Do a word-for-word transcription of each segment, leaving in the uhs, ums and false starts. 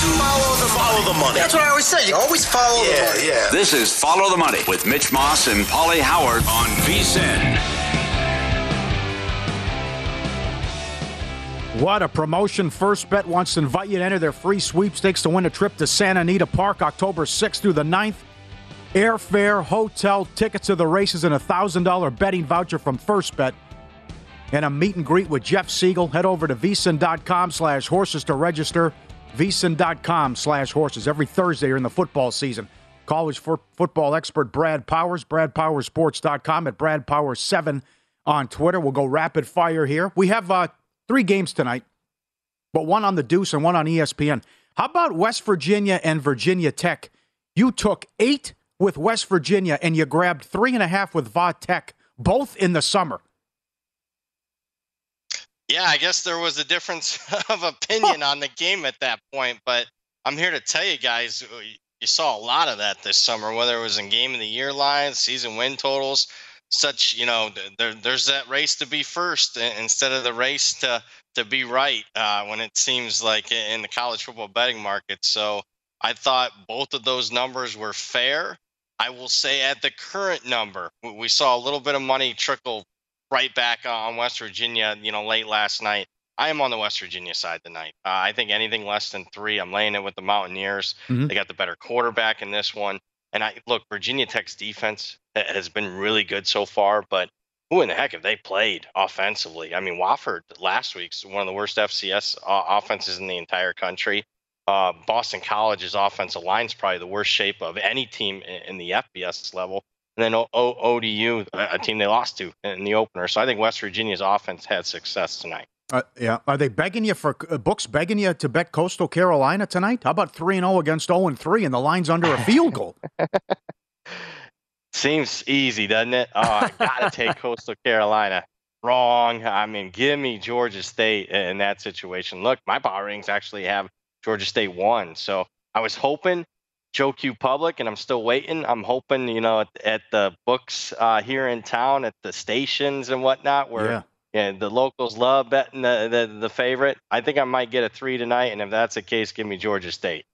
Follow the, follow the money. That's what I always say. You always follow yeah, the money. Yeah. This is Follow the Money with Mitch Moss and Pauly Howard on VSiN. What a promotion. First Bet wants to invite you to enter their free sweepstakes to win a trip to Santa Anita Park October sixth through the ninth. Airfare, hotel, tickets to the races, and a one thousand dollars betting voucher from First Bet. And a meet and greet with Jeff Siegel. Head over to VSiN.com slash horses to register. VSiN.com slash horses. Every Thursday during the football season. College for football expert Brad Powers, Brad Powersports dot com at Brad Powers seven on Twitter. We'll go rapid fire here. We have uh, three games tonight, but one on the Deuce and one on E S P N. How about West Virginia and Virginia Tech? You took eight with West Virginia and you grabbed three and a half with Va Tech, both in the summer. Yeah, I guess there was a difference of opinion on the game at that point, but I'm here to tell you guys, you saw a lot of that this summer, whether it was in game of the year lines, season win totals, such, you know, there, there's that race to be first instead of the race to, to be right uh, when it seems like in the college football betting market. So I thought both of those numbers were fair. I will say at the current number, we saw a little bit of money trickle right back on West Virginia, you know, late last night. I am on the West Virginia side tonight. Uh, I think anything less than three, I'm laying it with the Mountaineers. Mm-hmm. They got the better quarterback in this one. And I look, Virginia Tech's defense has been really good so far, but who in the heck have they played offensively? I mean, Wofford last week's one of the worst F C S uh, offenses in the entire country. Uh, Boston College's offensive line is probably the worst shape of any team in, in the F B S level. And then O D U, a team they lost to in the opener. So I think West Virginia's offense had success tonight. Uh, yeah. Are they begging you for uh, books, begging you to bet Coastal Carolina tonight? How about three and oh against oh and three and the line's under a field goal? Seems easy, doesn't it? Oh, I got to take Coastal Carolina. Wrong. I mean, give me Georgia State in that situation. Look, my power rings actually have Georgia State one. So I was hoping Joe Q Public, and I'm still waiting. I'm hoping, you know, at, at the books uh, here in town, at the stations and whatnot, where yeah. Yeah, the locals love betting the, the, the favorite. I think I might get a three tonight, and if that's the case, give me Georgia State.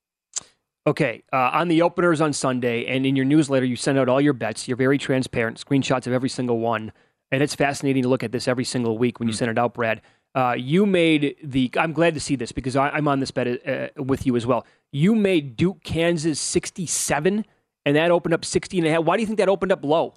Okay, uh, on the openers on Sunday, and in your newsletter, you send out all your bets. You're very transparent, screenshots of every single one, and it's fascinating to look at this every single week when mm-hmm. you send it out, Brad. Uh, you made the, I'm glad to see this because I, I'm on this bet uh, with you as well. You made Duke, Kansas sixty-seven, and that opened up sixty and a half. Why do you think that opened up low?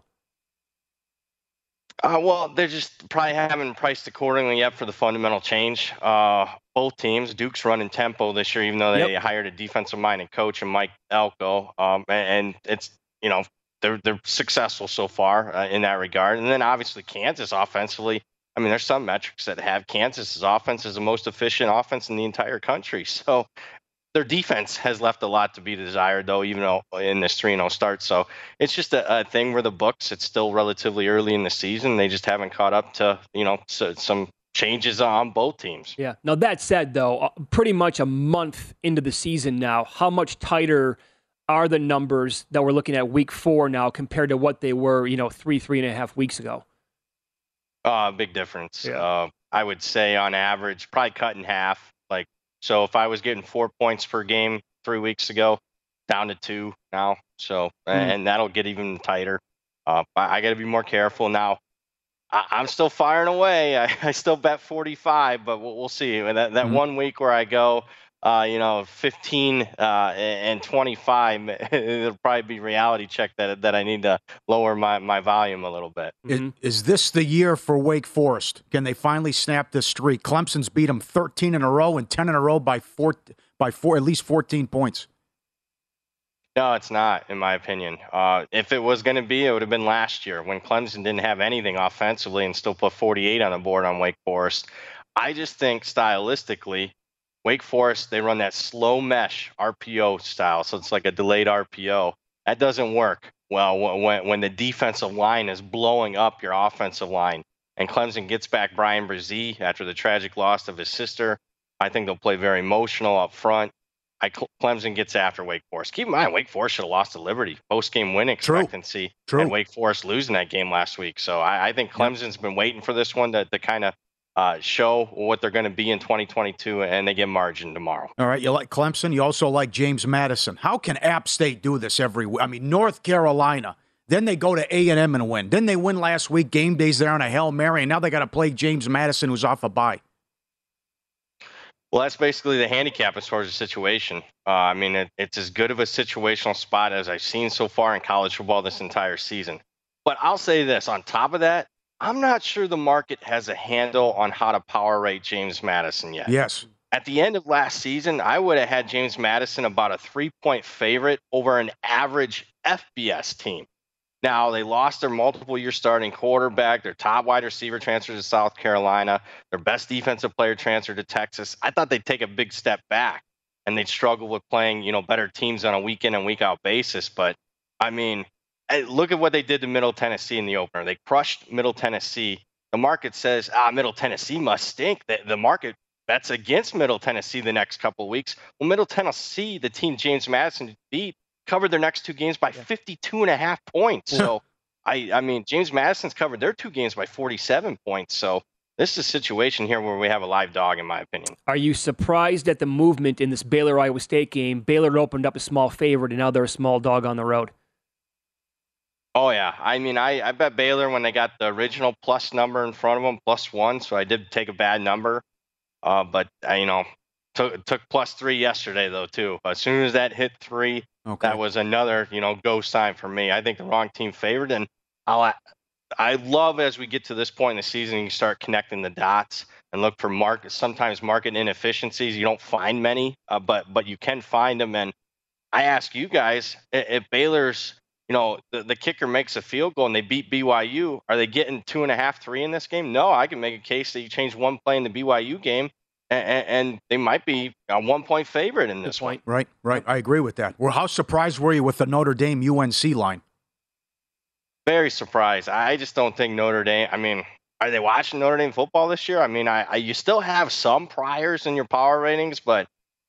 Uh, well, they're just probably haven't priced accordingly yet for the fundamental change. Uh, both teams. Duke's running tempo this year, even though they yep. hired a defensive-minded coach and Mike Elko. Um, and it's, you know, they're they're successful so far uh, in that regard. And then obviously Kansas offensively. I mean, there's some metrics that have Kansas's offense is the most efficient offense in the entire country. So their defense has left a lot to be desired, though, even though in this three and oh start. So it's just a, a thing where the books, it's still relatively early in the season. They just haven't caught up to, you know, so, some changes on both teams. Yeah. Now, that said, though, pretty much a month into the season now, how much tighter are the numbers that we're looking at week four now compared to what they were, you know, three, three and a half weeks ago? Uh, big difference. Yeah. Uh, I would say on average, probably cut in half. Like, so if I was getting four points per game three weeks ago, down to two now. So, mm. and that'll get even tighter. Uh, I, I got to be more careful now. I, I'm still firing away. I, I still bet forty-five, but we'll, we'll see. And that, that mm. one week where I go, uh, you know, fifteen uh, and twenty-five, it'll probably be reality check that that I need to lower my, my volume a little bit. Is, mm-hmm. is this the year for Wake Forest? Can they finally snap this streak? Clemson's beat them thirteen in a row and ten in a row by four by four at least fourteen points. No, it's not, in my opinion. Uh, if it was going to be, it would have been last year when Clemson didn't have anything offensively and still put forty-eight on the board on Wake Forest. I just think stylistically, Wake Forest, they run that slow mesh R P O style, so it's like a delayed R P O. That doesn't work well when when the defensive line is blowing up your offensive line. And Clemson gets back Brian Brzee after the tragic loss of his sister. I think they'll play very emotional up front. I Clemson gets after Wake Forest. Keep in mind, Wake Forest should have lost to Liberty. Post-game win expectancy, True. True. and Wake Forest losing that game last week. So I, I think Clemson's been waiting for this one to, to kind of Uh, show what they're going to be in twenty twenty-two, and they get margin tomorrow. All right, you like Clemson. You also like James Madison. How can App State do this every week? I mean, North Carolina. Then they go to A and M and win. Then they win last week. Game Day's there on a Hail Mary, and now they got to play James Madison, who's off a bye. Well, that's basically the handicap as far as the situation. Uh, I mean, it, it's as good of a situational spot as I've seen so far in college football this entire season. But I'll say this, on top of that, I'm not sure the market has a handle on how to power rate James Madison yet. Yes. At the end of last season, I would have had James Madison about a three-point favorite over an average F B S team. Now, they lost their multiple-year starting quarterback, their top wide receiver transferred to South Carolina, their best defensive player transferred to Texas. I thought they'd take a big step back, and they'd struggle with playing, you know, better teams on a week-in and week-out basis. But, I mean, look at what they did to Middle Tennessee in the opener. They crushed Middle Tennessee. The market says, ah, Middle Tennessee must stink. The, the market bets against Middle Tennessee the next couple of weeks. Well, Middle Tennessee, the team James Madison beat, covered their next two games by yeah. fifty-two and a half points. So, I, I mean, James Madison's covered their two games by forty-seven points. So this is a situation here where we have a live dog, in my opinion. Are you surprised at the movement in this Baylor-Iowa State game? Baylor opened up a small favorite, and now they're a small dog on the road. Oh, yeah. I mean, I, I bet Baylor when they got the original plus number in front of them, plus one. So I did take a bad number. Uh, but, I, you know, took took plus three yesterday, though, too. As soon as that hit three, okay. that was another, you know, go sign for me. I think the wrong team favored. And I'll, I love as we get to this point in the season, you start connecting the dots and look for market. Sometimes market inefficiencies. You don't find many, uh, but, but you can find them. And I ask you guys, if Baylor's, you know, the, the kicker makes a field goal and they beat B Y U. Are they getting two and a half, three in this game? No, I can make a case that you change one play in the B Y U game, and, and they might be a one-point favorite in this one. Right, right. I agree with that. Well, how surprised were you with the Notre Dame-U N C line? Very surprised. I just don't think Notre Dame – I mean, are they watching Notre Dame football this year? I mean, I, I you still have some priors in your power ratings, but,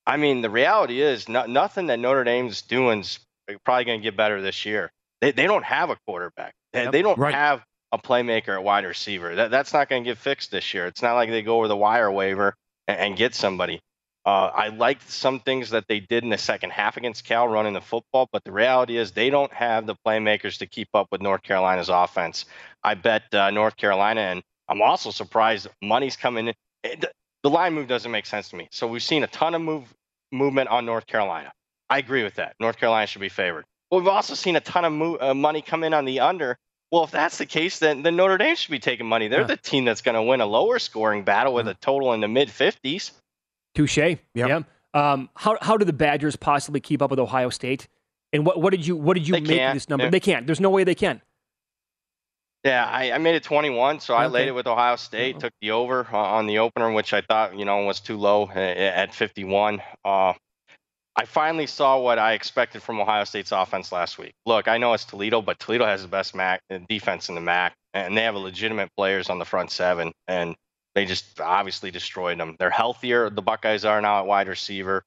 I mean, the reality is no, nothing that Notre Dame's doing is probably going to get better this year. They they don't have a quarterback. They, yep, they don't right. have a playmaker at wide receiver. That that's not going to get fixed this year. It's not like they go over the wire waiver and, and get somebody. Uh, I liked some things that they did in the second half against Cal running the football, but the reality is they don't have the playmakers to keep up with North Carolina's offense. I bet uh, North Carolina, and I'm also surprised money's coming in. It, the line move doesn't make sense to me. So we've seen a ton of move movement on North Carolina. I agree with that. North Carolina should be favored. But we've also seen a ton of mo- uh, money come in on the under. Well, if that's the case, then, then Notre Dame should be taking money. They're yeah. the team that's going to win a lower scoring battle with a total in the mid fifties. Touche. Yep. Yeah. Um, how how do the Badgers possibly keep up with Ohio State? And what, what did you what did you they make of this number? Yeah. They can't. There's no way they can. Yeah, I, I made it twenty-one, so okay. I laid it with Ohio State, uh-huh. took the over uh, on the opener, which I thought, you know, was too low uh, at fifty-one. Uh, I finally saw what I expected from Ohio State's offense last week. Look, I know it's Toledo, but Toledo has the best M A C defense in the M A C, and they have a legitimate players on the front seven, and they just obviously destroyed them. They're healthier. The Buckeyes are now at wide receiver,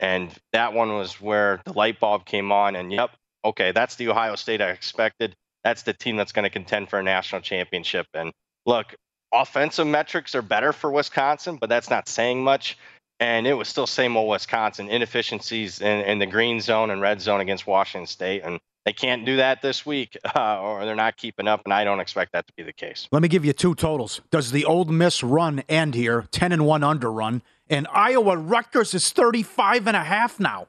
and that one was where the light bulb came on, and yep, okay, that's the Ohio State I expected. That's the team that's going to contend for a national championship. And look, offensive metrics are better for Wisconsin, but that's not saying much. And it was still same old Wisconsin, inefficiencies in, in the green zone and red zone against Washington State. And they can't do that this week, uh, or they're not keeping up. And I don't expect that to be the case. Let me give you two totals. Does the Ole Miss run end here? ten and one under run. And Iowa Rutgers is thirty-five and a half now.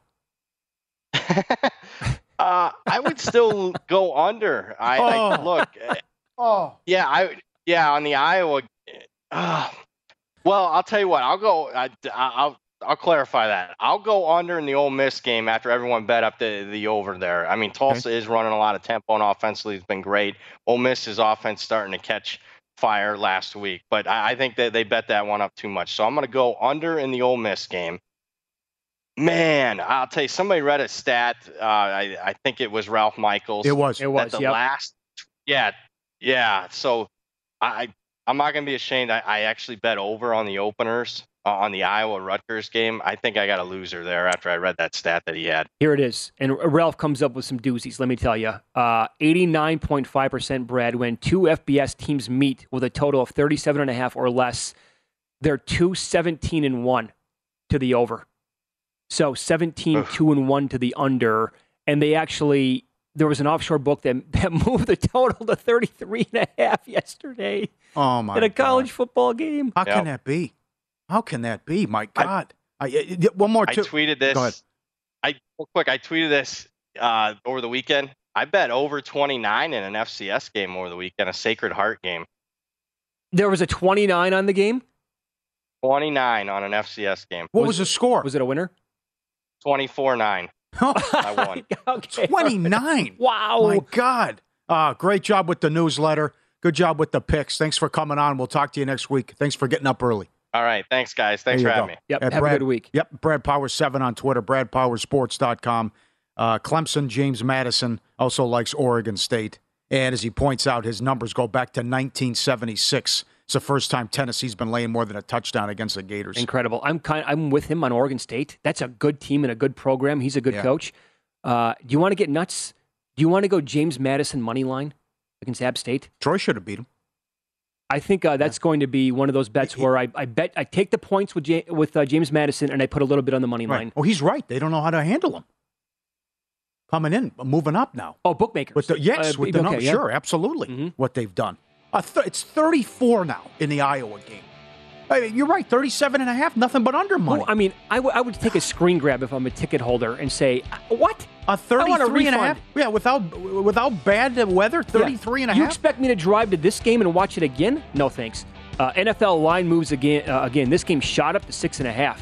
Uh, I would still go under. I, oh. I look. Oh, yeah. I yeah on the Iowa. Uh, well, I'll tell you what. I'll go. I, I'll I'll clarify that. I'll go under in the Ole Miss game after everyone bet up the the over there. I mean, Tulsa okay. is running a lot of tempo and offensively has been great. Ole Miss's offense starting to catch fire last week, but I, I think that they bet that one up too much. So I'm going to go under in the Ole Miss game. Man, I'll tell you, somebody read a stat. Uh, I, I think it was Ralph Michaels. It was. It was, the yep. last, yeah. Yeah. So I, I'm not going to be ashamed. I, I actually bet over on the openers uh, on the Iowa Rutgers game. I think I got a loser there after I read that stat that he had. Here it is. And Ralph comes up with some doozies, let me tell you. Uh, eighty-nine point five percent Brad, when two F B S teams meet with a total of thirty-seven and a half or less, they're two seventeen and one to the over. So seventeen, two and one to the under. And they actually, there was an offshore book that, that moved the total to thirty-three and a half yesterday. Oh, my God. In a college God. football game. How yep. can that be? How can that be? My God. I, I, I, one more. Two. I tweeted this. Go ahead. I, real quick, I tweeted this uh, over the weekend. I bet over twenty-nine in an F C S game over the weekend, a Sacred Heart game. There was a twenty-nine on the game? twenty-nine on an F C S game. What was, was the score? Was it a winner? twenty-four nine. I won. Okay. twenty-nine. Wow. My God. Uh, great job with the newsletter. Good job with the picks. Thanks for coming on. We'll talk to you next week. Thanks for getting up early. All right. Thanks, guys. Thanks for having go. me. Yep. At Have Brad, a good week. Yep. Brad Power seven on Twitter. Brad Power Sports dot com. Uh, Clemson, James Madison also likes Oregon State. And as he points out, his numbers go back to nineteen seventy-six. It's the first time Tennessee's been laying more than a touchdown against the Gators. Incredible. I'm kind of, I'm with him on Oregon State. That's a good team and a good program. He's a good yeah. coach. Uh, do you want to get nuts? Do you want to go James Madison money line against App State? Troy should have beat him. I think uh, that's yeah. going to be one of those bets it, where I, I bet I take the points with J, with uh, James Madison and I put a little bit on the money right. line. Oh, he's right. They don't know how to handle him. Coming in, moving up now. Oh, bookmakers. With the, yes, uh, with the okay, numbers, yeah. sure, absolutely. Mm-hmm. What they've done. Uh, th- it's thirty-four now in the Iowa game. I mean, you're right, thirty-seven and a half, nothing but under money. Well, I mean, I, w- I would take a screen grab if I'm a ticket holder and say, what? A thirty-three and a half? Yeah, without without bad weather, thirty-three yeah. and a half? You expect me to drive to this game and watch it again? No, thanks. Uh, N F L line moves again. Uh, again, this game shot up to six and a half.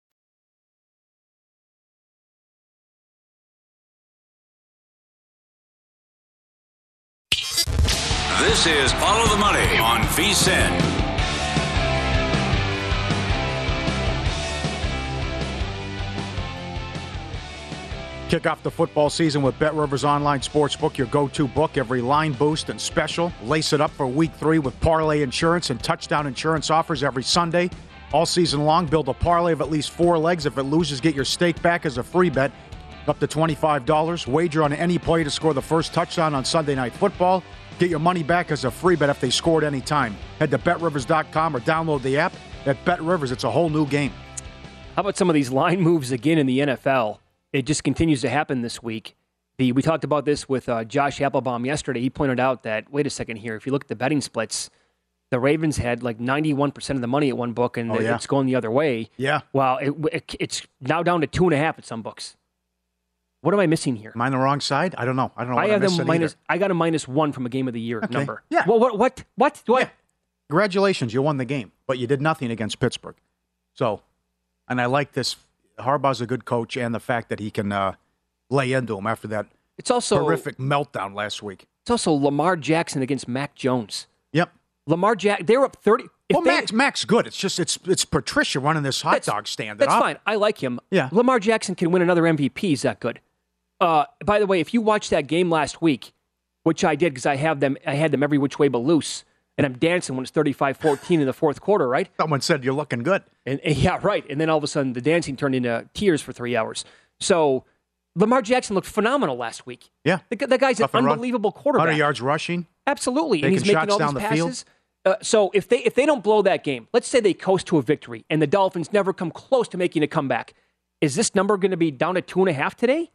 This is Follow the Money on VSiN. Kick off the football season with BetRivers Online Sportsbook, your go-to book. Every line boost and special. Lace it up for week three with parlay insurance and touchdown insurance offers every Sunday. All season long, build a parlay of at least four legs. If it loses, get your stake back as a free bet. Up to twenty-five dollars. Wager on any player to score the first touchdown on Sunday Night Football. Get your money back as a free bet if they scored any time. Head to Bet Rivers dot com or download the app. At BetRivers, it's a whole new game. How about some of these line moves again in the N F L? It just continues to happen this week. The, we talked about this with uh, Josh Applebaum yesterday. He pointed out that, wait a second here, if you look at the betting splits, the Ravens had like ninety-one percent of the money at one book, and oh, yeah. it's going the other way. Yeah. Well, it, it, it's now down to two and a half at some books. What am I missing here? Am I on the wrong side? I don't know. I don't know what I have them minus. Either. I got a minus one from a game of the year okay. number. Yeah. Well, what? What? What? Do yeah. I? Congratulations, you won the game, but you did nothing against Pittsburgh. So, and I like this. Harbaugh's a good coach, and the fact that he can uh, lay into him after that. It's also horrific meltdown last week. It's also Lamar Jackson against Mac Jones. Yep. Lamar Jackson. They're up thirty. If well, they, Mac's, Mac's good. It's just it's it's Patricia running this hot dog stand. That's fine. I like him. Yeah. Lamar Jackson can win another M V P. He's that good. Uh, by the way, if you watched that game last week, which I did because I have them, I had them every which way but loose, and I'm dancing when it's thirty-five fourteen in the fourth quarter, right? Someone said you're looking good, and, and yeah, right. And then all of a sudden, the dancing turned into tears for three hours. So Lamar Jackson looked phenomenal last week. Yeah, the, the guy's Tough an unbelievable run. quarterback. one hundred yards rushing, absolutely, and he's making all these passes. The uh, so if they if they don't blow that game, let's say they coast to a victory, and the Dolphins never come close to making a comeback, is this number going to be down to two and a half today?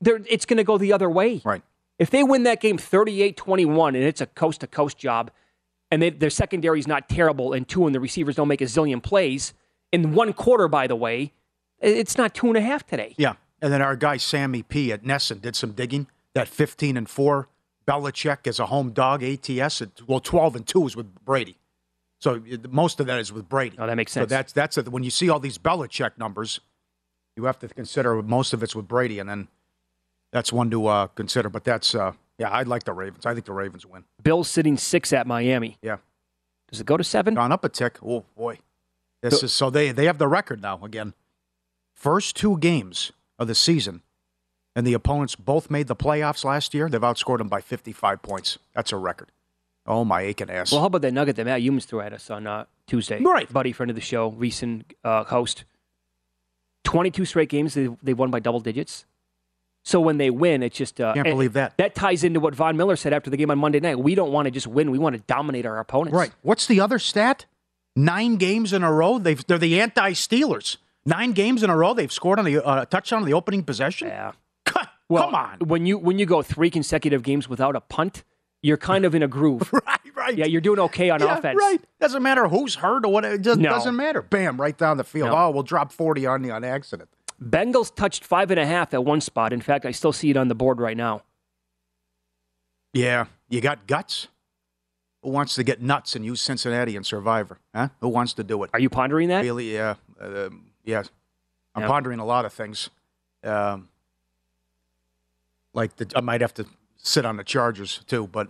They're, it's going to go the other way. Right. If they win that game thirty-eight twenty-one and it's a coast-to-coast job and they, their secondary is not terrible and two and the receivers don't make a zillion plays, in one quarter, by the way, it's not two and a half today. Yeah, and then our guy Sammy P at Nesson did some digging. That fifteen and four Belichick as a home dog A T S. At, well, twelve and two is with Brady. So most of that is with Brady. Oh, that makes sense. So that's, that's a, when you see all these Belichick numbers, you have to consider most of it's with Brady and then that's one to uh, consider, but that's, uh, yeah, I'd like the Ravens. I think the Ravens win. Bills sitting six at Miami. Yeah. Does it go to seven? Gone up a tick. Oh, boy. This so, is So they, they have the record now again. First two games of the season, and the opponents both made the playoffs last year. They've outscored them by fifty-five points. That's a record. Oh, my aching ass. Well, how about that nugget that Matt Humans threw at us on uh, Tuesday? Right. Buddy, friend of the show, recent uh, host. twenty-two straight games they they won by double digits. So when they win, it's just... Uh, Can't believe that. That ties into what Von Miller said after the game on Monday night. We don't want to just win. We want to dominate our opponents. Right. What's the other stat? Nine games in a row? They've, they're the anti-Steelers. Nine games in a row, they've scored on the uh, touchdown on the opening possession? Yeah. Cut. Well, come on. When you when you go three consecutive games without a punt, you're kind of in a groove. Right, right. Yeah, you're doing okay on yeah, offense. Right. Doesn't matter who's hurt or what. It just no. doesn't matter. Bam, right down the field. No. Oh, we'll drop forty on you on accident. Bengals touched five and a half at one spot. In fact, I still see it on the board right now. Yeah. You got guts? Who wants to get nuts and use Cincinnati and Survivor? Huh? Who wants to do it? Are you pondering that? Really? Yeah. Uh, yeah. I'm yeah. pondering a lot of things. Um, like the, I might have to sit on the Chargers too, but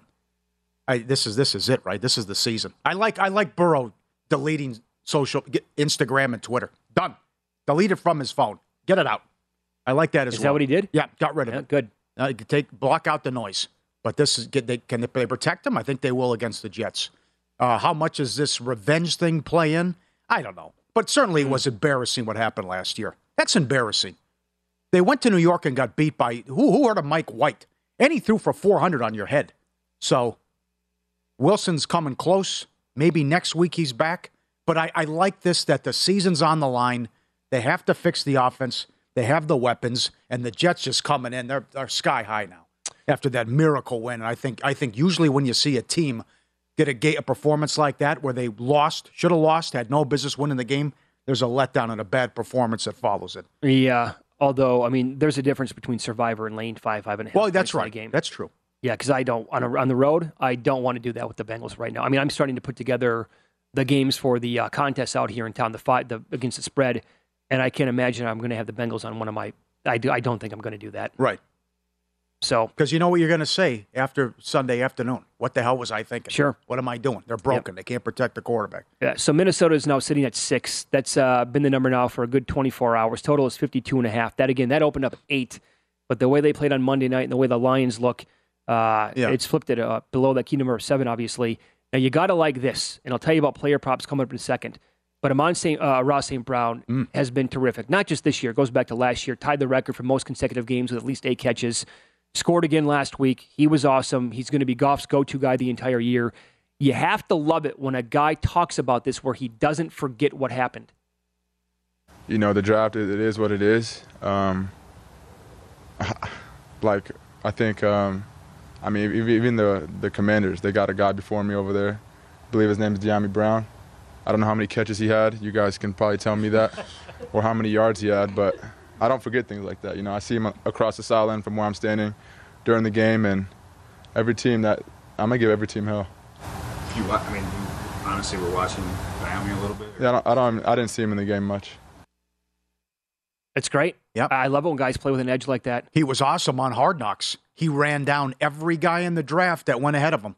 I, this is this is it, right? This is the season. I like I like Burrow deleting social, get Instagram and Twitter. Done. Delete it from his phone. Get it out. I like that as well. Is that what he did? Yeah, got rid of it. Good. Uh, take block out the noise. But this is they, can they protect him? I think they will against the Jets. Uh, how much is this revenge thing play in? I don't know. But certainly it was embarrassing what happened last year. That's embarrassing. They went to New York and got beat by, who, who heard of Mike White? And he threw for four hundred on your head. So Wilson's coming close. Maybe next week he's back. But I, I like this, that the season's on the line. They have to fix the offense. They have the weapons. And the Jets just coming in. They're, they're sky high now after that miracle win. And I think, I think usually when you see a team get a, ga- a performance like that where they lost, should have lost, had no business winning the game, there's a letdown and a bad performance that follows it. Yeah. Although, I mean, there's a difference between Survivor and Lane five, five and a half. Well, that's right. Game. That's true. Yeah, because I don't, on, a, on the road, I don't want to do that with the Bengals right now. I mean, I'm starting to put together the games for the uh, contests out here in town, the five, the against the spread, and I can't imagine I'm going to have the Bengals on one of my, I, do, I don't think I'm going to do that. Right. So. Because you know what you're going to say after Sunday afternoon. What the hell was I thinking? Sure. What am I doing? They're broken. Yep. They can't protect the quarterback. Yeah. So Minnesota is now sitting at six. That's uh, been the number now for a good twenty-four hours. Total is fifty-two and a half. That, again, that opened up eight. But the way they played on Monday night and the way the Lions look, uh, yeah. it's flipped it uh, below that key number of seven, obviously. Now, you got to like this. And I'll tell you about player props coming up in a second. But Amon Saint, uh, Ross Saint Brown mm. has been terrific. Not just this year. It goes back to last year. Tied the record for most consecutive games with at least eight catches. Scored again last week. He was awesome. He's going to be Goff's go-to guy the entire year. You have to love it when a guy talks about this where he doesn't forget what happened. You know, the draft, it is what it is. Um, like, I think, um, I mean, even the, the Commanders, they got a guy before me over there. I believe his name is De'Ami Brown. I don't know how many catches he had. You guys can probably tell me that or how many yards he had, but I don't forget things like that. You know, I see him across the sideline from where I'm standing during the game, and every team that – I'm going to give every team hell. You, I mean, you honestly were watching Miami a little bit? Or? Yeah, I don't, I don't – I didn't see him in the game much. It's great. Yeah, I love it when guys play with an edge like that. He was awesome on Hard Knocks. He ran down every guy in the draft that went ahead of him.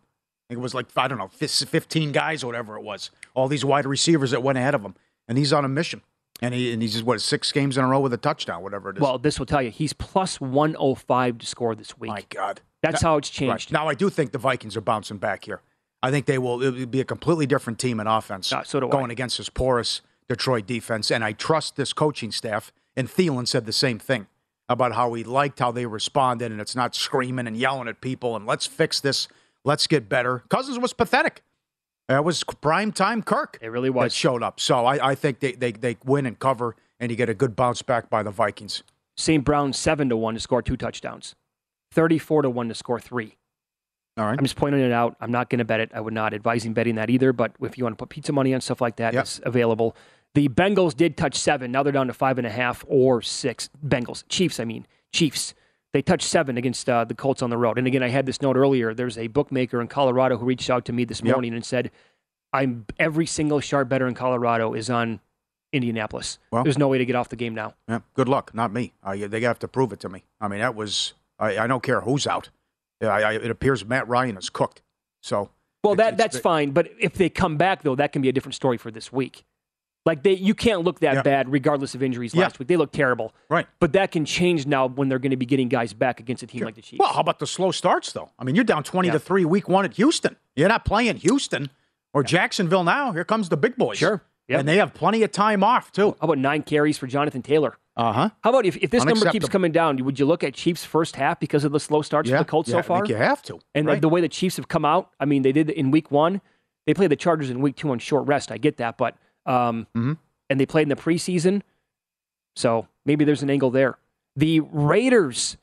It was like, I don't know, fifteen guys or whatever it was, all these wide receivers that went ahead of him, and he's on a mission. And, he, and he's just, what, six games in a row with a touchdown, whatever it is. Well, this will tell you, he's plus one oh five to score this week. My God. That's that, how it's changed. Right. Now, I do think the Vikings are bouncing back here. I think they will it'll be a completely different team in offense no, so do going I. against this porous Detroit defense. And I trust this coaching staff. And Thielen said the same thing about how he liked how they responded, and it's not screaming and yelling at people, and let's fix this, let's get better. Cousins was pathetic. That was primetime Kirk. It really was. That showed up. So I, I think they, they they win and cover, and you get a good bounce back by the Vikings. Saint Brown, seven to one to score two touchdowns. thirty-four to one to score three. All right. I'm just pointing it out. I'm not going to bet it. I would not advising betting that either, but if you want to put pizza money on stuff like that, yep. it's available. The Bengals did touch seven. Now they're down to five and a half or six. Bengals. Chiefs, I mean. Chiefs. They touched seven against uh, the Colts on the road. And again, I had this note earlier. There's a bookmaker in Colorado who reached out to me this morning yep. and said, "I'm every single sharp bettor in Colorado is on Indianapolis. Well, there's no way to get off the game now." Yeah, good luck. Not me. Uh, they have to prove it to me. I mean, that was, I, I don't care who's out. I, I, it appears Matt Ryan is cooked. So, Well, that that's big. fine. But if they come back, though, that can be a different story for this week. Like, they, you can't look that yeah. bad regardless of injuries last yeah. week. They look terrible. Right. But that can change now when they're going to be getting guys back against a team sure. like the Chiefs. Well, how about the slow starts, though? I mean, you're down twenty yeah. to three week one at Houston. You're not playing Houston or yeah. Jacksonville now. Here comes the big boys. Sure. Yep. And they have plenty of time off, too. How about nine carries for Jonathan Taylor? Uh-huh. How about if, if this number keeps coming down, would you look at Chiefs' first half because of the slow starts yeah. for the Colts yeah, so far? I think you have to. And right. the, the way the Chiefs have come out, I mean, they did in week one. They played the Chargers in week two on short rest. I get that, but... Um, mm-hmm. And they played in the preseason, so maybe there's an angle there. The Raiders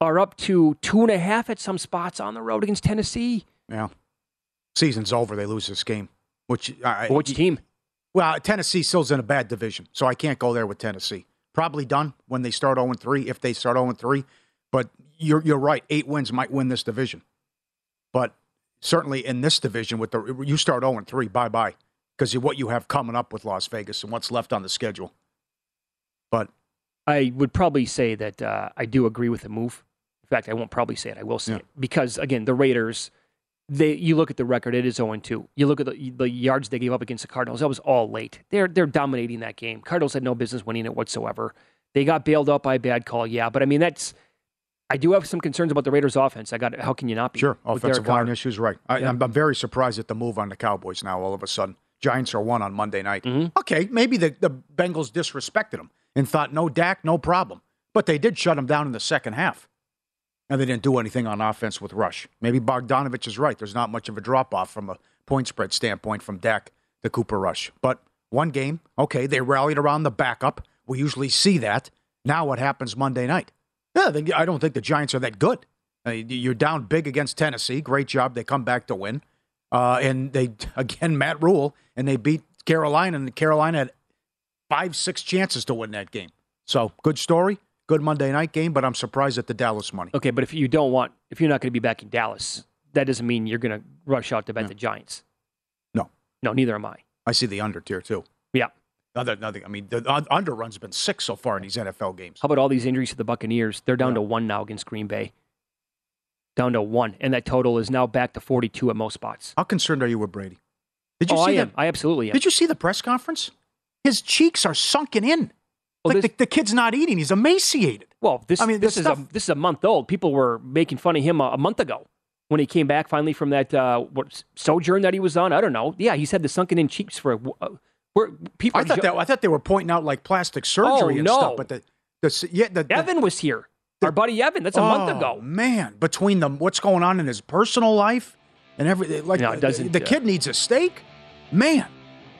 are up to two and a half at some spots on the road against Tennessee. Yeah, season's over. They lose this game. Which I, which team? Well, Tennessee still's in a bad division, so I can't go there with Tennessee. Probably done when they start oh and three, if they start oh and three. But you're you're right. Eight wins might win this division, but certainly in this division, with the you start oh and three, bye bye. Because of what you have coming up with Las Vegas and what's left on the schedule. But I would probably say that uh, I do agree with the move. In fact, I won't probably say it. I will say yeah. it. Because, again, the Raiders, They, you look at the record, it is oh and two. You look at the, the yards they gave up against the Cardinals, that was all late. They're they're dominating that game. Cardinals had no business winning it whatsoever. They got bailed out by a bad call, yeah. But, I mean, that's – I do have some concerns about the Raiders' offense. I got – how can you not be? Sure, offensive line issues, right. I, yeah. I'm, I'm very surprised at the move on the Cowboys now all of a sudden. Giants are one on Monday night. Mm-hmm. Okay, maybe the, the Bengals disrespected them and thought, no Dak, no problem. But they did shut them down in the second half. And they didn't do anything on offense with Rush. Maybe Bogdanovich is right. There's not much of a drop-off from a point spread standpoint from Dak to Cooper Rush. But one game, okay, they rallied around the backup. We usually see that. Now what happens Monday night? Yeah, they, I don't think the Giants are that good. Uh, you're down big against Tennessee. Great job. They come back to win. Uh, and they, again, Matt Rule, and they beat Carolina, and Carolina had five, six chances to win that game. So, good story. Good Monday night game, but I'm surprised at the Dallas money. Okay, but if you don't want, if you're not going to be back in Dallas, that doesn't mean you're going to rush out to bet no. the Giants. No. No, neither am I. I see the under tier, too. Yeah. Other, nothing. I mean, the under run's been six so far in these N F L games. How about all these injuries to the Buccaneers? They're down yeah. to one now against Green Bay. Down to one, and that total is now back to forty-two at most spots. How concerned are you with Brady? Did you oh, see I am. The, I absolutely am. Did you see the press conference? His cheeks are sunken in. Well, like this, the, the kid's not eating. He's emaciated. Well, this, I mean, this, this, is stuff, a, this is a month old. People were making fun of him a, a month ago when he came back finally from that uh, what, sojourn that he was on. I don't know. Yeah, he's had the sunken-in cheeks for uh, where people. I thought, jo- that, I thought they were pointing out like plastic surgery oh, and no. stuff. But the, the, yeah, the, the, Evan was here. The, Our buddy Evan. That's a oh, month ago. Man, between the, what's going on in his personal life and everything. Like, no, it doesn't. The, the uh, kid needs a steak. Man.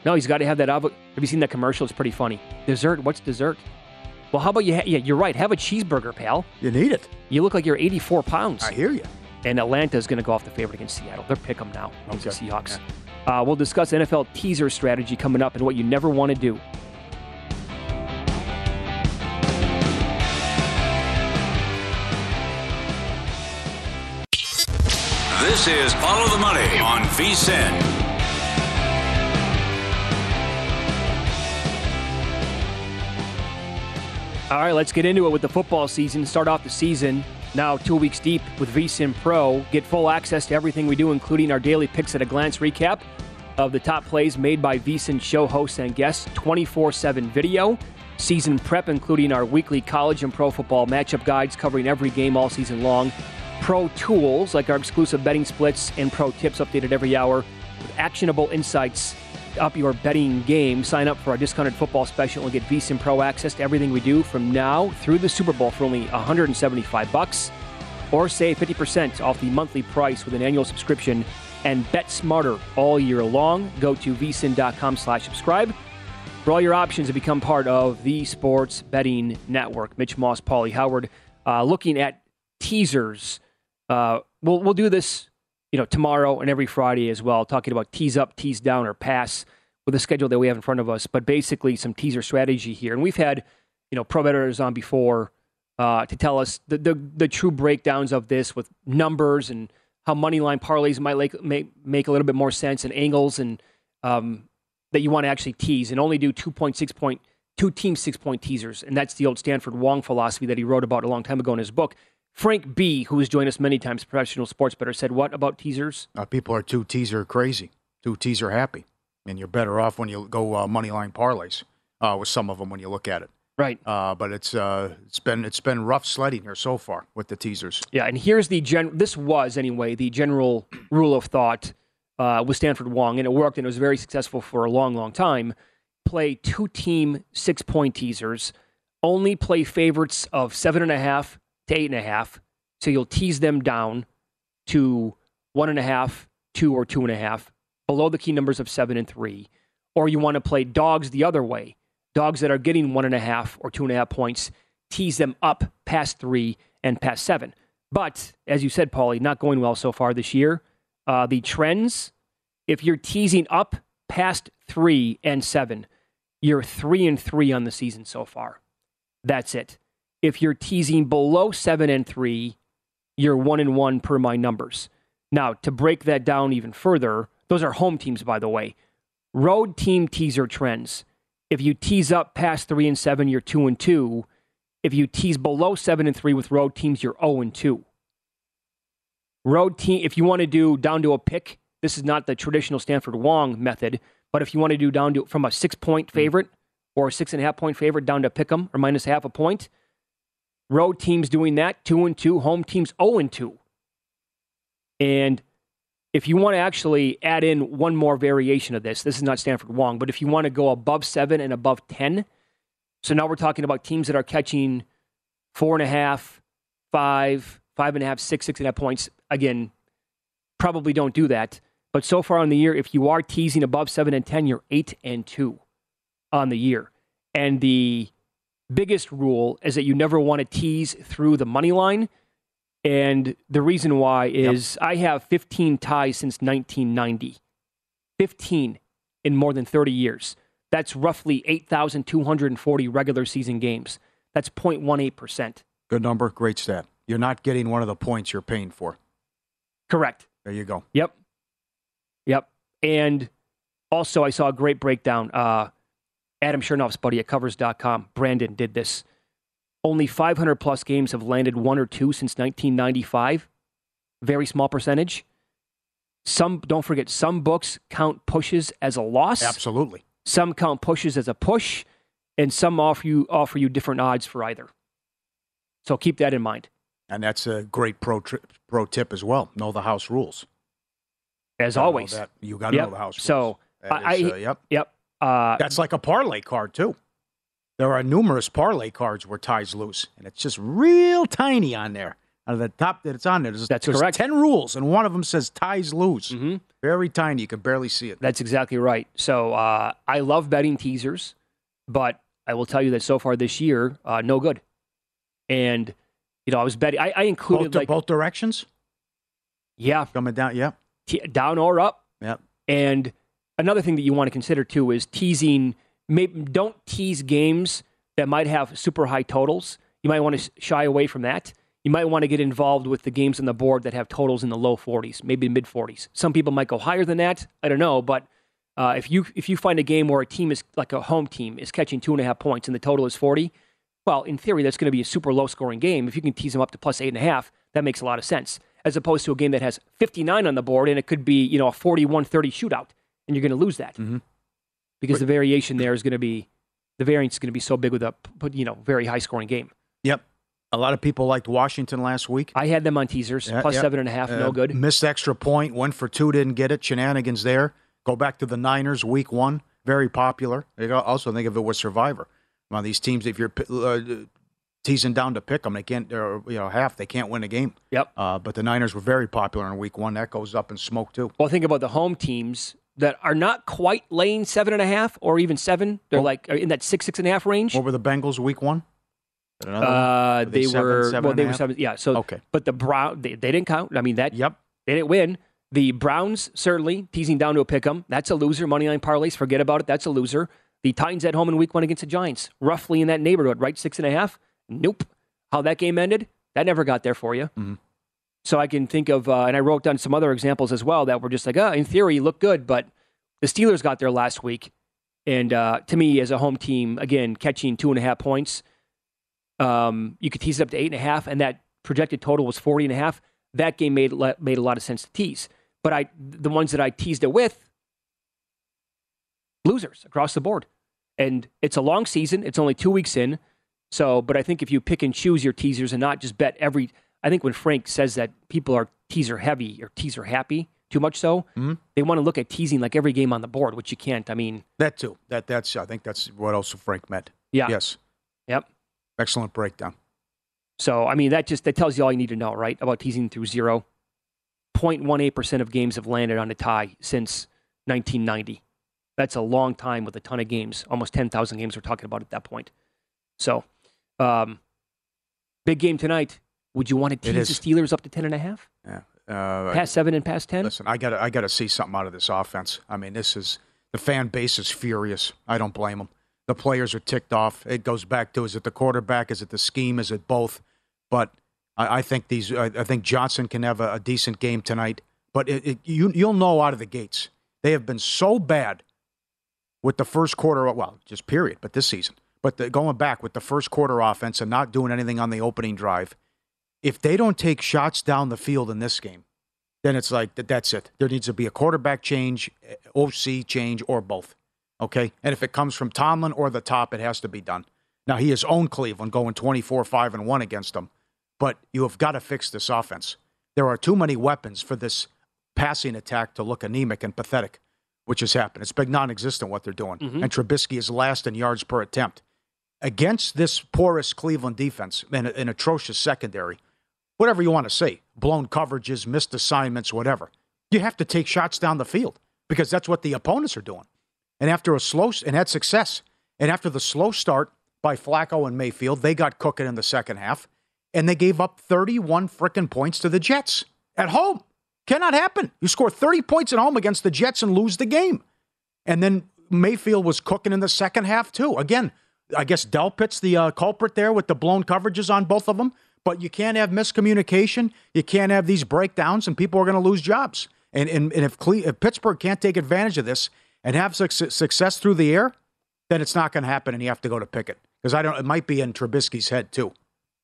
No, he's got to have that. Have you seen that commercial? It's pretty funny. Dessert? What's dessert? Well, how about you? Ha- yeah, you're right. Have a cheeseburger, pal. You need it. You look like you're eighty-four pounds. I hear you. And Atlanta is going to go off the favorite against Seattle. They're pick 'em now against okay. the Seahawks. Yeah. Uh, we'll discuss N F L teaser strategy coming up and what you never want to do. This is Follow the Money on VSiN. All right, let's get into it with the football season. Start off the season now two weeks deep with VSiN Pro. Get full access to everything we do, including our daily picks at a glance recap of the top plays made by VSiN show hosts and guests, twenty-four seven video, season prep, including our weekly college and pro football matchup guides covering every game all season long, pro tools like our exclusive betting splits and pro tips updated every hour with actionable insights up your betting game. Sign up for our discounted football special and get VSiN Pro access to everything we do from now through the Super Bowl for only one hundred seventy-five bucks, or save fifty percent off the monthly price with an annual subscription and bet smarter all year long. Go to v sin dot com slash subscribe for all your options to become part of the Sports Betting Network. Mitch Moss, Pauly Howard, uh, looking at teasers. Uh, we'll we'll do this you know, tomorrow and every Friday as well, talking about tease up, tease down, or pass with the schedule that we have in front of us. But basically some teaser strategy here. And we've had, you know, pro bettors on before uh, to tell us the, the the true breakdowns of this with numbers and how money line parlays might like, make, make a little bit more sense and angles and um, that you want to actually tease and only do two point six point, two team six-point teasers. And that's the old Stanford Wong philosophy that he wrote about a long time ago in his book. Frank B., who has joined us many times, professional sports bettor, said, what about teasers? Uh, people are too teaser crazy, too teaser happy. And you're better off when you go uh, money line parlays uh, with some of them when you look at it. Right. Uh, but it's uh, it's been it's been rough sledding here so far with the teasers. Yeah, and here's the gen. This was, anyway, the general rule of thought uh, with Stanford Wong, and it worked, and it was very successful for a long, long time. Play two-team six-point teasers. Only play favorites of seven and a half to eight and a half, so you'll tease them down to one and a half, two, or two and a half, below the key numbers of seven and three. Or you want to play dogs the other way, dogs that are getting one and a half or two and a half points, tease them up past three and past seven. But as you said, Paulie, not going well so far this year. Uh, the trends, if you're teasing up past three and seven, you're three and three on the season so far. That's it. If you're teasing below seven and three, you're one and one per my numbers. Now, to break that down even further, those are home teams, by the way. Road team teaser trends. If you tease up past three and seven, you're two and two. If you tease below seven and three with road teams, you're oh and two. road team, if you want to do down to a pick, this is not the traditional Stanford Wong method, but if you want to do down to from a six-point favorite or a six-and-a-half-point favorite down to pick 'em or minus half a point, road teams doing that, two and two, home teams oh and two. And if you want to actually add in one more variation of this, this is not Stanford Wong, but if you want to go above seven and above ten, so now we're talking about teams that are catching four and a half, five, five and a half, six, six and a half points. Again, probably don't do that. But so far on the year, if you are teasing above seven and ten, you're eight and two on the year. And the biggest rule is that you never want to tease through the money line. And the reason why is yep. I have fifteen ties since nineteen ninety. fifteen in more than thirty years. That's roughly eight thousand two hundred forty regular season games. That's zero point one eight percent. Good number. Great stat. You're not getting one of the points you're paying for. Correct. There you go. Yep. Yep. And also, I saw a great breakdown. Uh, Adam Chernoff's buddy at Covers dot com, Brandon, did this. Only five hundred plus games have landed one or two since nineteen ninety-five. Very small percentage. Some, don't forget, some books count pushes as a loss. Absolutely. Some count pushes as a push, and some offer you offer you different odds for either. So keep that in mind. And that's a great pro tri- pro tip as well. Know the house rules. As gotta always. Know that. You got to yep. know the house rules. So, I, is, I, uh, yep. Yep. Uh, that's like a parlay card, too. There are numerous parlay cards where ties loose, and it's just real tiny on there. Out of the top that it's on there, there's, that's there's correct. ten rules, and one of them says ties loose. Mm-hmm. Very tiny. You can barely see it. That's exactly right. So uh, I love betting teasers, but I will tell you that so far this year, uh, no good. And, you know, I was betting. I, I included both, like, both directions? Yeah. Coming down, yeah. T- down or up. Yeah. And another thing that you want to consider, too, is teasing. Maybe don't tease games that might have super high totals. You might want to shy away from that. You might want to get involved with the games on the board that have totals in the low forties, maybe mid forties. Some people might go higher than that. I don't know. But uh, if you if you find a game where a team is, like a home team, is catching two and a half points and the total is forty, well, in theory, that's going to be a super low scoring game. If you can tease them up to plus eight and a half, that makes a lot of sense, as opposed to a game that has fifty-nine on the board and it could be, you know, a forty-one thirty shootout, and you're going to lose that. Mm-hmm. Because the variation there is going to be, the variance is going to be so big with a, you know, very high scoring game. Yep. A lot of people liked Washington last week. I had them on teasers, yeah, plus yeah. seven and a half, uh, no good. Missed extra point, went for two, didn't get it. Shenanigans there. Go back to the Niners week one, very popular. They also think of it was Survivor. Well, these teams, if you're uh, teasing down to pick them, they can't, or, you know, half, they can't win a game. Yep. Uh, but the Niners were very popular in week one. That goes up in smoke too. Well, think about the home teams that are not quite laying seven and a half or even seven. They're well, like in that six, six and a half range. What were the Bengals week one? Uh, they, they seven, were, seven well, they were seven. Yeah. So, okay. But the Browns, they, they didn't count. I mean, that, yep. They didn't win. The Browns, certainly, teasing down to a pick 'em. That's a loser. Moneyline parlays, forget about it. That's a loser. The Titans at home in week one against the Giants, roughly in that neighborhood, right? Six and a half. Nope. How that game ended, that never got there for you. Mm-hmm. So I can think of, uh, and I wrote down some other examples as well that were just like, oh, in theory, look good, but the Steelers got there last week. And uh, to me, as a home team, again, catching two and a half points, um, you could tease it up to eight and a half, and that projected total was forty and a half. That game made made a lot of sense to tease. But I, the ones that I teased it with, losers across the board. And it's a long season. It's only two weeks in. So, but I think if you pick and choose your teasers and not just bet every... I think when Frank says that people are teaser heavy or teaser happy, too much so, mm-hmm. they want to look at teasing like every game on the board, which you can't. I mean, that too. That that's. I think that's what also Frank meant. Yeah. Yes. Yep. Excellent breakdown. So I mean, that just that tells you all you need to know, right? About teasing through zero. zero point one eight percent of games have landed on a tie since nineteen ninety. That's a long time with a ton of games. Almost ten thousand games we're talking about at that point. So, um, big game tonight. Would you want to tease the Steelers up to ten and a half? Yeah, uh, past seven and past ten. Listen, I got I got to see something out of this offense. I mean, this is the fan base is furious. I don't blame them. The players are ticked off. It goes back to, is it the quarterback? Is it the scheme? Is it both? But I, I think these. I, I think Johnson can have a, a decent game tonight. But it, it, you you'll know out of the gates. They have been so bad with the first quarter. Well, just period. But this season. But the, going back with the first quarter offense and not doing anything on the opening drive. If they don't take shots down the field in this game, then it's like, that's it. There needs to be a quarterback change, O C change, or both. Okay? And if it comes from Tomlin or the top, it has to be done. Now, he has owned Cleveland, going twenty-four five and one against them. But you have got to fix this offense. There are too many weapons for this passing attack to look anemic and pathetic, which has happened. It's been non-existent what they're doing. Mm-hmm. And Trubisky is last in yards per attempt. Against this porous Cleveland defense and an atrocious secondary, whatever you want to say, blown coverages, missed assignments, whatever, you have to take shots down the field because that's what the opponents are doing. And after a slow and had success, and after the slow start by Flacco and Mayfield, they got cooking in the second half, and they gave up thirty-one frickin' points to the Jets at home. Cannot happen. You score thirty points at home against the Jets and lose the game. And then Mayfield was cooking in the second half too. Again, I guess Delpit's the uh, culprit there with the blown coverages on both of them. But you can't have miscommunication. You can't have these breakdowns, and people are going to lose jobs. And and, and if, Cle- if Pittsburgh can't take advantage of this and have su- success through the air, then it's not going to happen, and you have to go to Pickett. Because I don't. It might be in Trubisky's head too,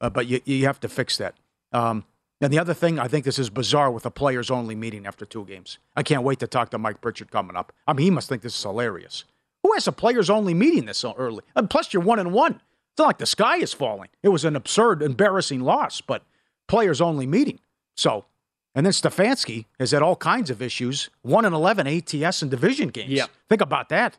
uh, but you you have to fix that. Um, and the other thing, I think this is bizarre with a players-only meeting after two games. I can't wait to talk to Mike Pritchard coming up. I mean, he must think this is hilarious. Who has a players-only meeting this so early? And plus, you're one and one. It's not like the sky is falling. It was an absurd, embarrassing loss, but players-only meeting. So, and then Stefanski has had all kinds of issues. one and eleven A T S in division games. Yeah. Think about that.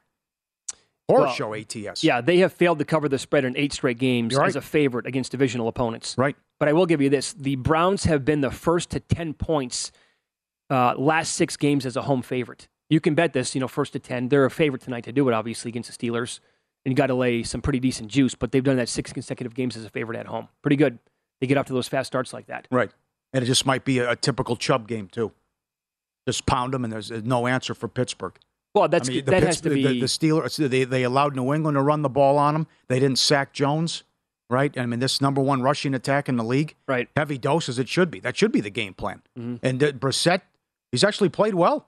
Horror well, show A T S. Yeah, they have failed to cover the spread in eight straight games right. as a favorite against divisional opponents. Right. But I will give you this. The Browns have been the first to ten points uh, last six games as a home favorite. You can bet this, you know, first to ten. They're a favorite tonight to do it, obviously, against the Steelers. And you got to lay some pretty decent juice, but they've done that six consecutive games as a favorite at home. Pretty good. They get off to those fast starts like that. Right. And it just might be a, a typical Chubb game, too. Just pound them, and there's no answer for Pittsburgh. Well, that's I mean, the that Pitts, has to be... The, the Steelers, they, they allowed New England to run the ball on them. They didn't sack Jones, right? I mean, this number one rushing attack in the league. Right. Heavy doses, it should be. That should be the game plan. Mm-hmm. And uh, Brissett, he's actually played well.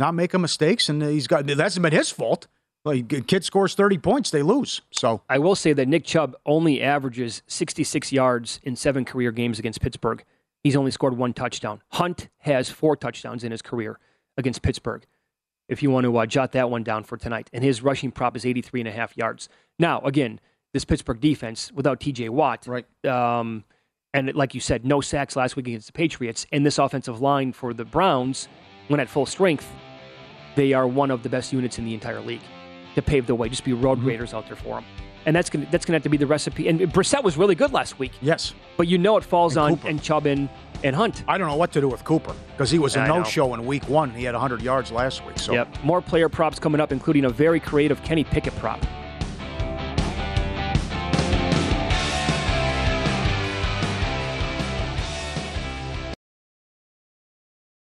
Not making mistakes, and he's got that hasn't been his fault. Like, kid scores thirty points, they lose. So I will say that Nick Chubb only averages sixty-six yards in seven career games against Pittsburgh. He's only scored one touchdown. Hunt has four touchdowns in his career against Pittsburgh. If you want to uh, jot that one down for tonight. And his rushing prop is eighty-three and a half yards. Now, again, this Pittsburgh defense without T J Watt. Right. Um, and like you said, no sacks last week against the Patriots. And this offensive line for the Browns, when at full strength, they are one of the best units in the entire league to pave the way. Just be road raiders out there for them. And that's going to that's gonna have to be the recipe. And Brissett was really good last week. Yes. But you know it falls and on Cooper. and Chubb and, and Hunt. I don't know what to do with Cooper because he was a I no-show know. in week one. He had one hundred yards last week. So. Yep. More player props coming up, including a very creative Kenny Pickett prop.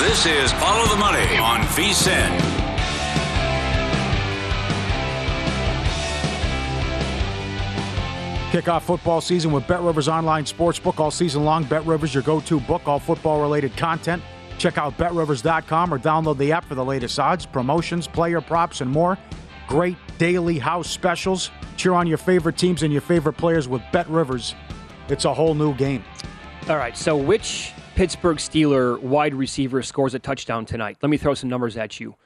This is Follow the Money on VSiN. Kick off football season with BetRivers Online Sportsbook all season long. BetRivers, your go-to book, all football-related content. Check out Bet Rivers dot com or download the app for the latest odds, promotions, player props, and more. Great daily house specials. Cheer on your favorite teams and your favorite players with BetRivers. It's a whole new game. All right, so which Pittsburgh Steeler wide receiver scores a touchdown tonight? Let me throw some numbers at you.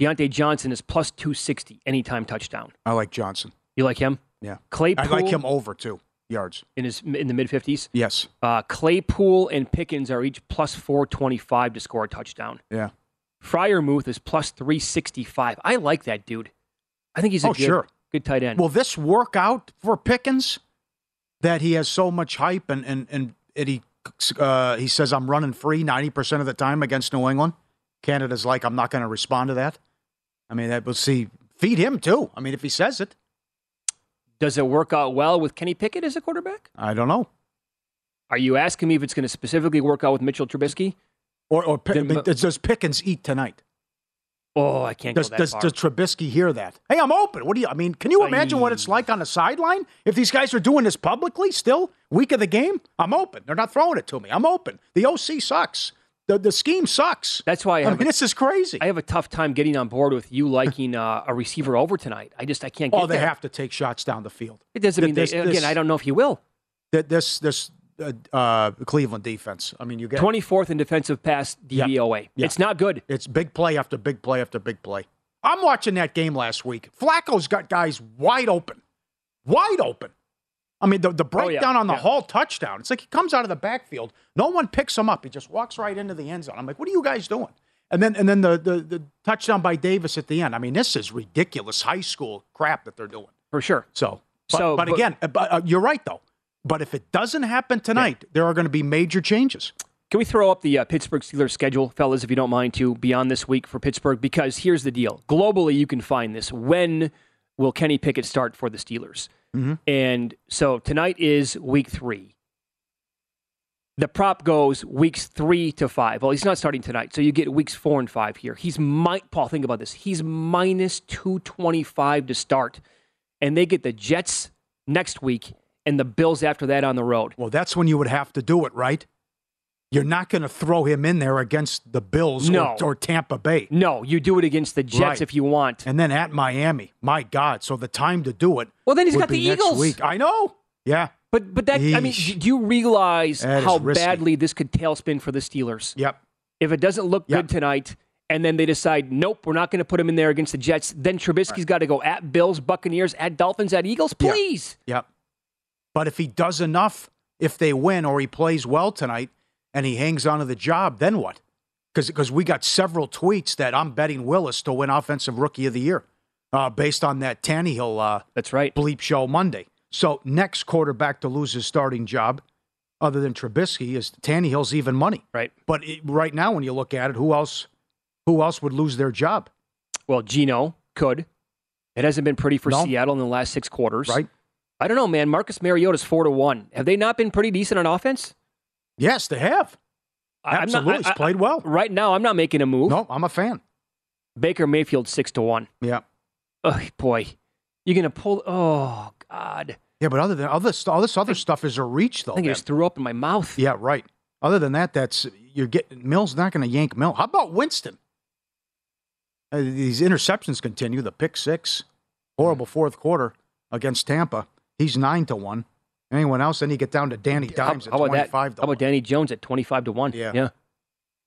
Deontay Johnson is plus two sixty anytime touchdown. I like Johnson. You like him? Yeah, Claypool. I like him over two yards in his in the mid fifties. Yes, uh, Claypool and Pickens are each plus four twenty five to score a touchdown. Yeah, Freiermuth is plus three sixty five. I like that dude. I think he's a oh, good, sure. good tight end. Will this work out for Pickens? That he has so much hype and and and it, he uh, he says I'm running free ninety percent of the time against New England. Canada's like I'm not going to respond to that. I mean that we'll see. Feed him too. I mean if he says it. Does it work out well with Kenny Pickett as a quarterback? I don't know. Are you asking me if it's going to specifically work out with Mitchell Trubisky? Or, or P- then, does Pickens eat tonight? Oh, I can't does, go that does, far. Does Trubisky hear that? Hey, I'm open. What do you? I mean, can you imagine I... what it's like on the sideline if these guys are doing this publicly still? Week of the game? I'm open. They're not throwing it to me. I'm open. The O C sucks. The, the scheme sucks. That's why I, I mean, a, this is crazy. I have a tough time getting on board with you liking uh, a receiver over tonight. I just I can't get Oh, they there. have to take shots down the field. It doesn't Th- mean this, they, again, this, I don't know if you will. This this uh, uh, Cleveland defense. I mean, you get twenty-fourth in defensive pass D V O A. Yep. Yep. It's not good. It's big play after big play after big play. I'm watching that game last week. Flacco's got guys wide open. Wide open. I mean, the, the breakdown oh, yeah. on the yeah. Hall touchdown, it's like he comes out of the backfield. No one picks him up. He just walks right into the end zone. I'm like, what are you guys doing? And then and then the, the, the touchdown by Davis at the end. I mean, this is ridiculous high school crap that they're doing. For sure. So, but, so, but, but again, but, uh, you're right, though. But if it doesn't happen tonight, yeah. there are going to be major changes. Can we throw up the uh, Pittsburgh Steelers schedule, fellas, if you don't mind, to beyond this week for Pittsburgh? Because here's the deal. Globally, you can find this. When will Kenny Pickett start for the Steelers? Mm-hmm. And so tonight is week three. The prop goes weeks three to five. Well, he's not starting tonight, so you get weeks four and five here. He's mi- Paul, think about this. He's minus two twenty-five to start, and they get the Jets next week and the Bills after that on the road. Well, that's when you would have to do it, right? You're not going to throw him in there against the Bills no. or, or Tampa Bay. No, you do it against the Jets right. if you want. And then at Miami. My God, so the time to do it Well, then he's got the Eagles. Week. I know. Yeah. But but that Eesh. I mean, do you realize that how badly this could tailspin for the Steelers? Yep. If it doesn't look yep. good tonight and then they decide, nope, we're not going to put him in there against the Jets, then Trubisky's right. got to go at Bills, Buccaneers, at Dolphins, at Eagles, please. Yep. yep. But if he does enough, if they win or he plays well tonight, and he hangs on to the job, then what? Because we got several tweets that I'm betting Willis to win Offensive Rookie of the Year uh, based on that Tannehill uh, That's right. bleep show Monday. So next quarterback to lose his starting job, other than Trubisky, is Tannehill's even money. Right. But it, right now when you look at it, who else who else would lose their job? Well, Geno could. It hasn't been pretty for no. Seattle in the last six quarters. Right. I don't know, man. Marcus Mariota's four to one. Have they not been pretty decent on offense? Yes, they have. Absolutely. Not, I, He's played well. Right now, I'm not making a move. No, I'm a fan. Baker Mayfield, six to one. Yeah. Oh, boy. You're going to pull... Oh, God. Yeah, but other than all this, all this other I, stuff is a reach, though. I think man. I just threw up in my mouth. Yeah, right. Other than that, that's... You're getting... Mill's not going to yank Mill. How about Winston? Uh, these interceptions continue. The pick six. Horrible fourth quarter against Tampa. He's nine to one. Anyone else? Then you get down to Danny Dimes how, how at twenty-five that? to one. How about Danny Jones at twenty-five to one? Yeah. yeah.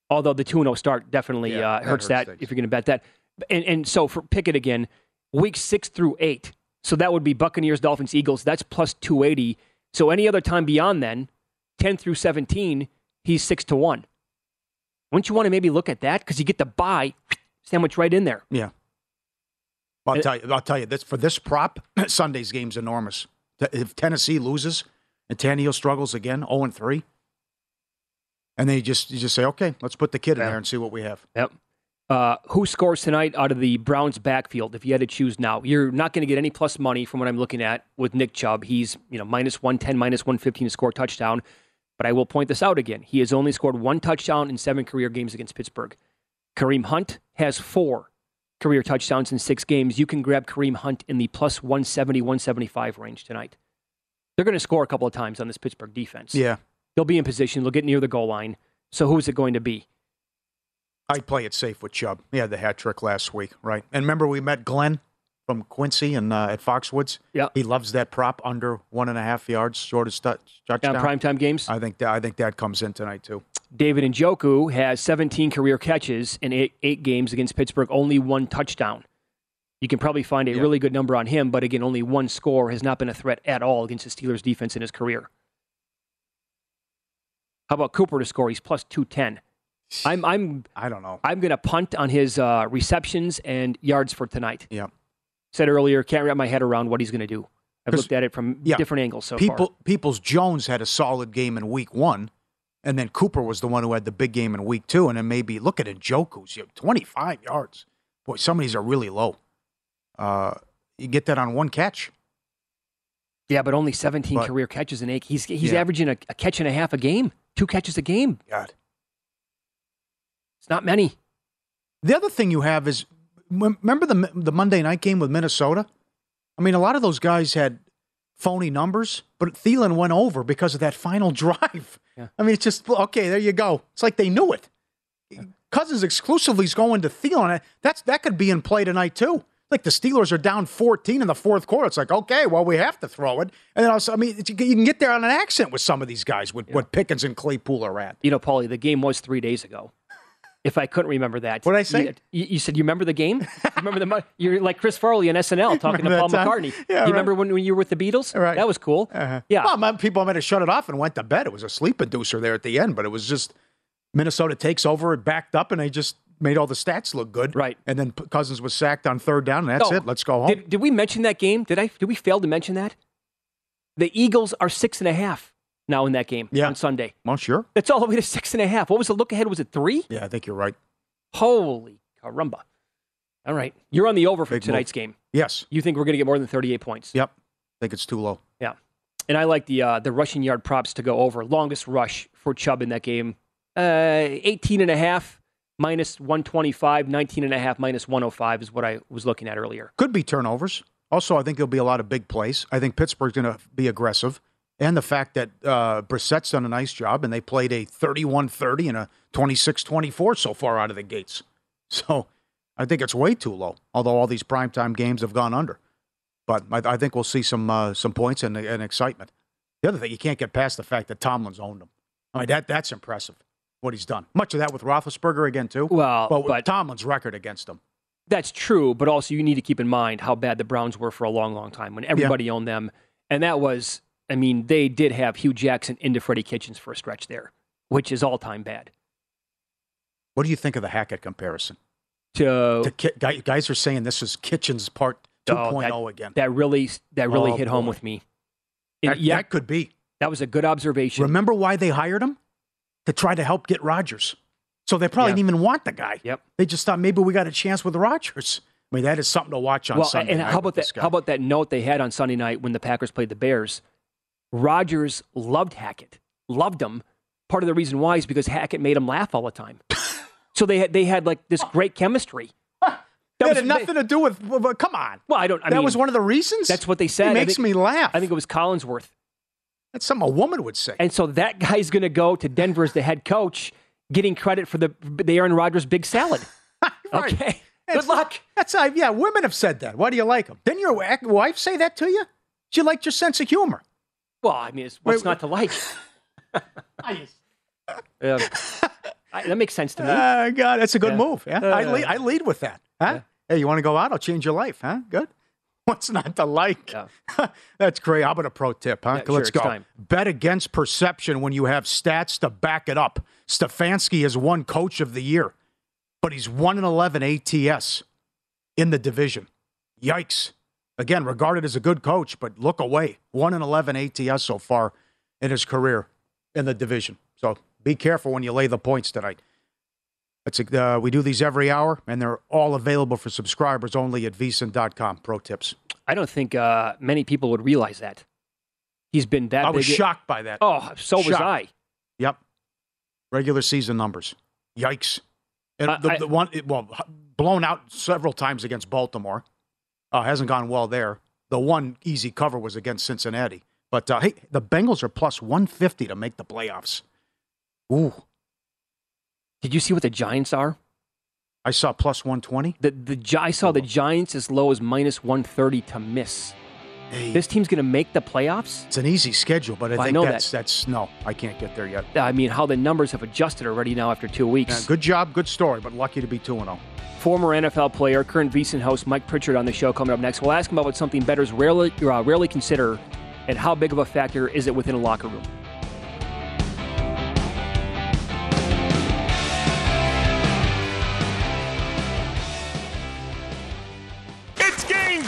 Although the two and oh start definitely yeah, uh, hurts that, that if you're going to bet that. And and so for Pickett again, week six through eight. So that would be Buccaneers, Dolphins, Eagles. That's plus two eighty. So any other time beyond then, ten through seventeen, he's six to one. Wouldn't you want to maybe look at that? Because you get the buy sandwich right in there. Yeah. I'll and, tell you, I'll tell you this, for this prop, Sunday's game's enormous. If Tennessee loses and Tannehill struggles again, oh and three, And they just you just say, okay, let's put the kid in yeah. there and see what we have. Yep. Uh, who scores tonight out of the Browns' backfield? If you had to choose now, you're not going to get any plus money from what I'm looking at with Nick Chubb. He's you know minus one ten, minus one fifteen to score a touchdown. But I will point this out again. He has only scored one touchdown in seven career games against Pittsburgh. Kareem Hunt has four career touchdowns in six games. You can grab Kareem Hunt in the plus one seventy, one seventy-five range tonight. They're going to score a couple of times on this Pittsburgh defense. Yeah. They'll be in position. They'll get near the goal line. So who is it going to be? I'd play it safe with Chubb. He had the hat trick last week, right? And remember we met Glenn from Quincy and uh, at Foxwoods? Yeah. He loves that prop under one and a half yards, shortest touch, touchdown. Yeah, primetime games? I think, that, I think that comes in tonight, too. David Njoku has seventeen career catches in eight, eight games against Pittsburgh, only one touchdown. You can probably find a yeah. really good number on him, but again, only one score has not been a threat at all against the Steelers defense in his career. How about Cooper to score? He's plus two ten. I'm I'm I don't know. I'm going to punt on his uh, receptions and yards for tonight. Yeah. Said earlier, can't wrap my head around what he's going to do. I've looked at it from yeah, different angles so people, far. Peoples Jones had a solid game in week one, and then Cooper was the one who had the big game in week two, and then maybe look at Njoku's twenty-five yards. Boy, some of these are really low. Uh, you get that on one catch. Yeah, but only seventeen but, career catches in eight. He's he's yeah. averaging a, a catch and a half a game, two catches a game. God. It's not many. The other thing you have is, remember the the Monday night game with Minnesota? I mean, a lot of those guys had phony numbers, but Thielen went over because of that final drive. Yeah. I mean, it's just, okay, there you go. It's like they knew it. Yeah. Cousins exclusively is going to Thielen. That's, that could be in play tonight, too. Like the Steelers are down fourteen in the fourth quarter. It's like, okay, well, we have to throw it. And then also, I mean, you can get there on an accent with some of these guys, with yeah. what Pickens and Claypool are at. You know, Paulie, the game was three days ago. If I couldn't remember that. What did I say? You, you said, you remember the game? Remember the, you're like Chris Farley on S N L talking to Paul time? McCartney. Yeah, you right. remember when, when you were with the Beatles? Right. That was cool. Uh-huh. Yeah. Well, my, people might have shut it off and went to bed. It was a sleep inducer there at the end, but it was just Minnesota takes over, it backed up, and they just made all the stats look good. Right. And then Cousins was sacked on third down, and that's oh, it. Let's go home. Did, did we mention that game? Did I? Did we fail to mention that? The Eagles are six and a half. Now in that game yeah. on Sunday. Well, sure. That's all the way to six and a half. What was the look ahead? Was it three? Yeah, I think you're right. Holy caramba. All right. You're on the over for Big tonight's move. game. Yes. You think we're going to get more than thirty-eight points? Yep. I think it's too low. Yeah. And I like the uh, the rushing yard props to go over. Longest rush for Chubb in that game. Uh, eighteen and a half minus one twenty-five. nineteen and a half minus one oh five is what I was looking at earlier. Could be turnovers. Also, I think there'll be a lot of big plays. I think Pittsburgh's going to be aggressive. And the fact that uh, Brissett's done a nice job, and they played a thirty-one thirty and a twenty-six twenty-four so far out of the gates. So I think it's way too low, although all these primetime games have gone under. But I, I think we'll see some uh, some points and, and excitement. The other thing, you can't get past the fact that Tomlin's owned them. I mean, that that's impressive, what he's done. Much of that with Roethlisberger again, too. Well, but, but Tomlin's record against them. That's true, but also you need to keep in mind how bad the Browns were for a long, long time when everybody yeah. owned them. And that was... I mean, they did have Hugh Jackson into Freddie Kitchens for a stretch there, which is all-time bad. What do you think of the Hackett comparison? To, to Ki- guys are saying this is Kitchens part two point oh oh, again. That really, that really oh, hit boy. home with me. It, that, yeah, that could be. That was a good observation. Remember why they hired him? To try to help get Rodgers. So they probably yeah. didn't even want the guy. Yep. They just thought maybe we got a chance with Rodgers. I mean, that is something to watch on well, Sunday and night. How about that? How about that note they had on Sunday night when the Packers played the Bears? Rodgers loved Hackett, loved him. Part of the reason why is because Hackett made him laugh all the time. So they had, they had like this great chemistry. That, that was, had nothing they, to do with, well, come on. Well, I don't, I that mean, was one of the reasons? That's what they said. It makes think, me laugh. I think it was Collinsworth. That's something a woman would say. And so that guy's going to go to Denver as the head coach, getting credit for the, the Aaron Rodgers big salad. Right. Okay. That's, good luck. That's how, yeah, women have said that. Why do you like him? Didn't your wife say that to you? She liked your sense of humor. Well, I mean, it's, what's wait, not to like? I um, I, that makes sense to me. Uh, God, that's a good yeah. move. Yeah? Uh, I, lead, I lead with that. Huh? Yeah. Hey, you want to go out? I'll change your life. Huh? Good. What's not to like? Yeah. That's great. How about a pro tip? Huh? Yeah, Let's sure, go. Time. Bet against perception when you have stats to back it up. Stefanski has won Coach of the Year, but he's one and eleven A T S in the division. Yikes. Again, regarded as a good coach, but look away. one and eleven A T S so far in his career in the division. So Be careful when you lay the points tonight. It's, uh, we do these every hour, and they're all available for subscribers only at V S I N dot com. Pro tips. I don't think uh, many people would realize that. He's been that big. I was big shocked by that. Oh, so shocked. was I. Yep. Regular season numbers. Yikes. And uh, the, I, the one, it, well, blown out several times against Baltimore. Uh, hasn't gone well there. The one easy cover was against Cincinnati. But, uh, hey, the Bengals are plus one fifty to make the playoffs. Ooh. Did you see what the Giants are? I saw plus one twenty. The, the, I saw the Giants as low as minus one thirty to miss. Hey. This team's going to make the playoffs? It's an easy schedule, but I well, think I know that's, that. that's, no, I can't get there yet. I mean, how the numbers have adjusted already now after two weeks. Yeah, good job, good story, but lucky to be two and oh. Former N F L player, current VSiN host Mike Pritchard on the show coming up next. We'll ask him about what something bettors rarely, uh, rarely consider and how big of a factor is it within a locker room.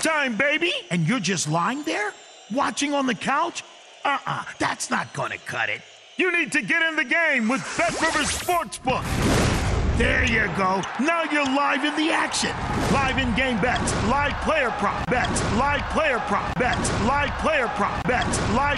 Time, baby, and you're just lying there watching on the couch. Uh-uh, that's not gonna cut it. You need to get in the game with BetRivers Sportsbook. There you go. Now you're live in the action. Live in game bets, live player prop bets, live player prop bets, live player prop bets, live.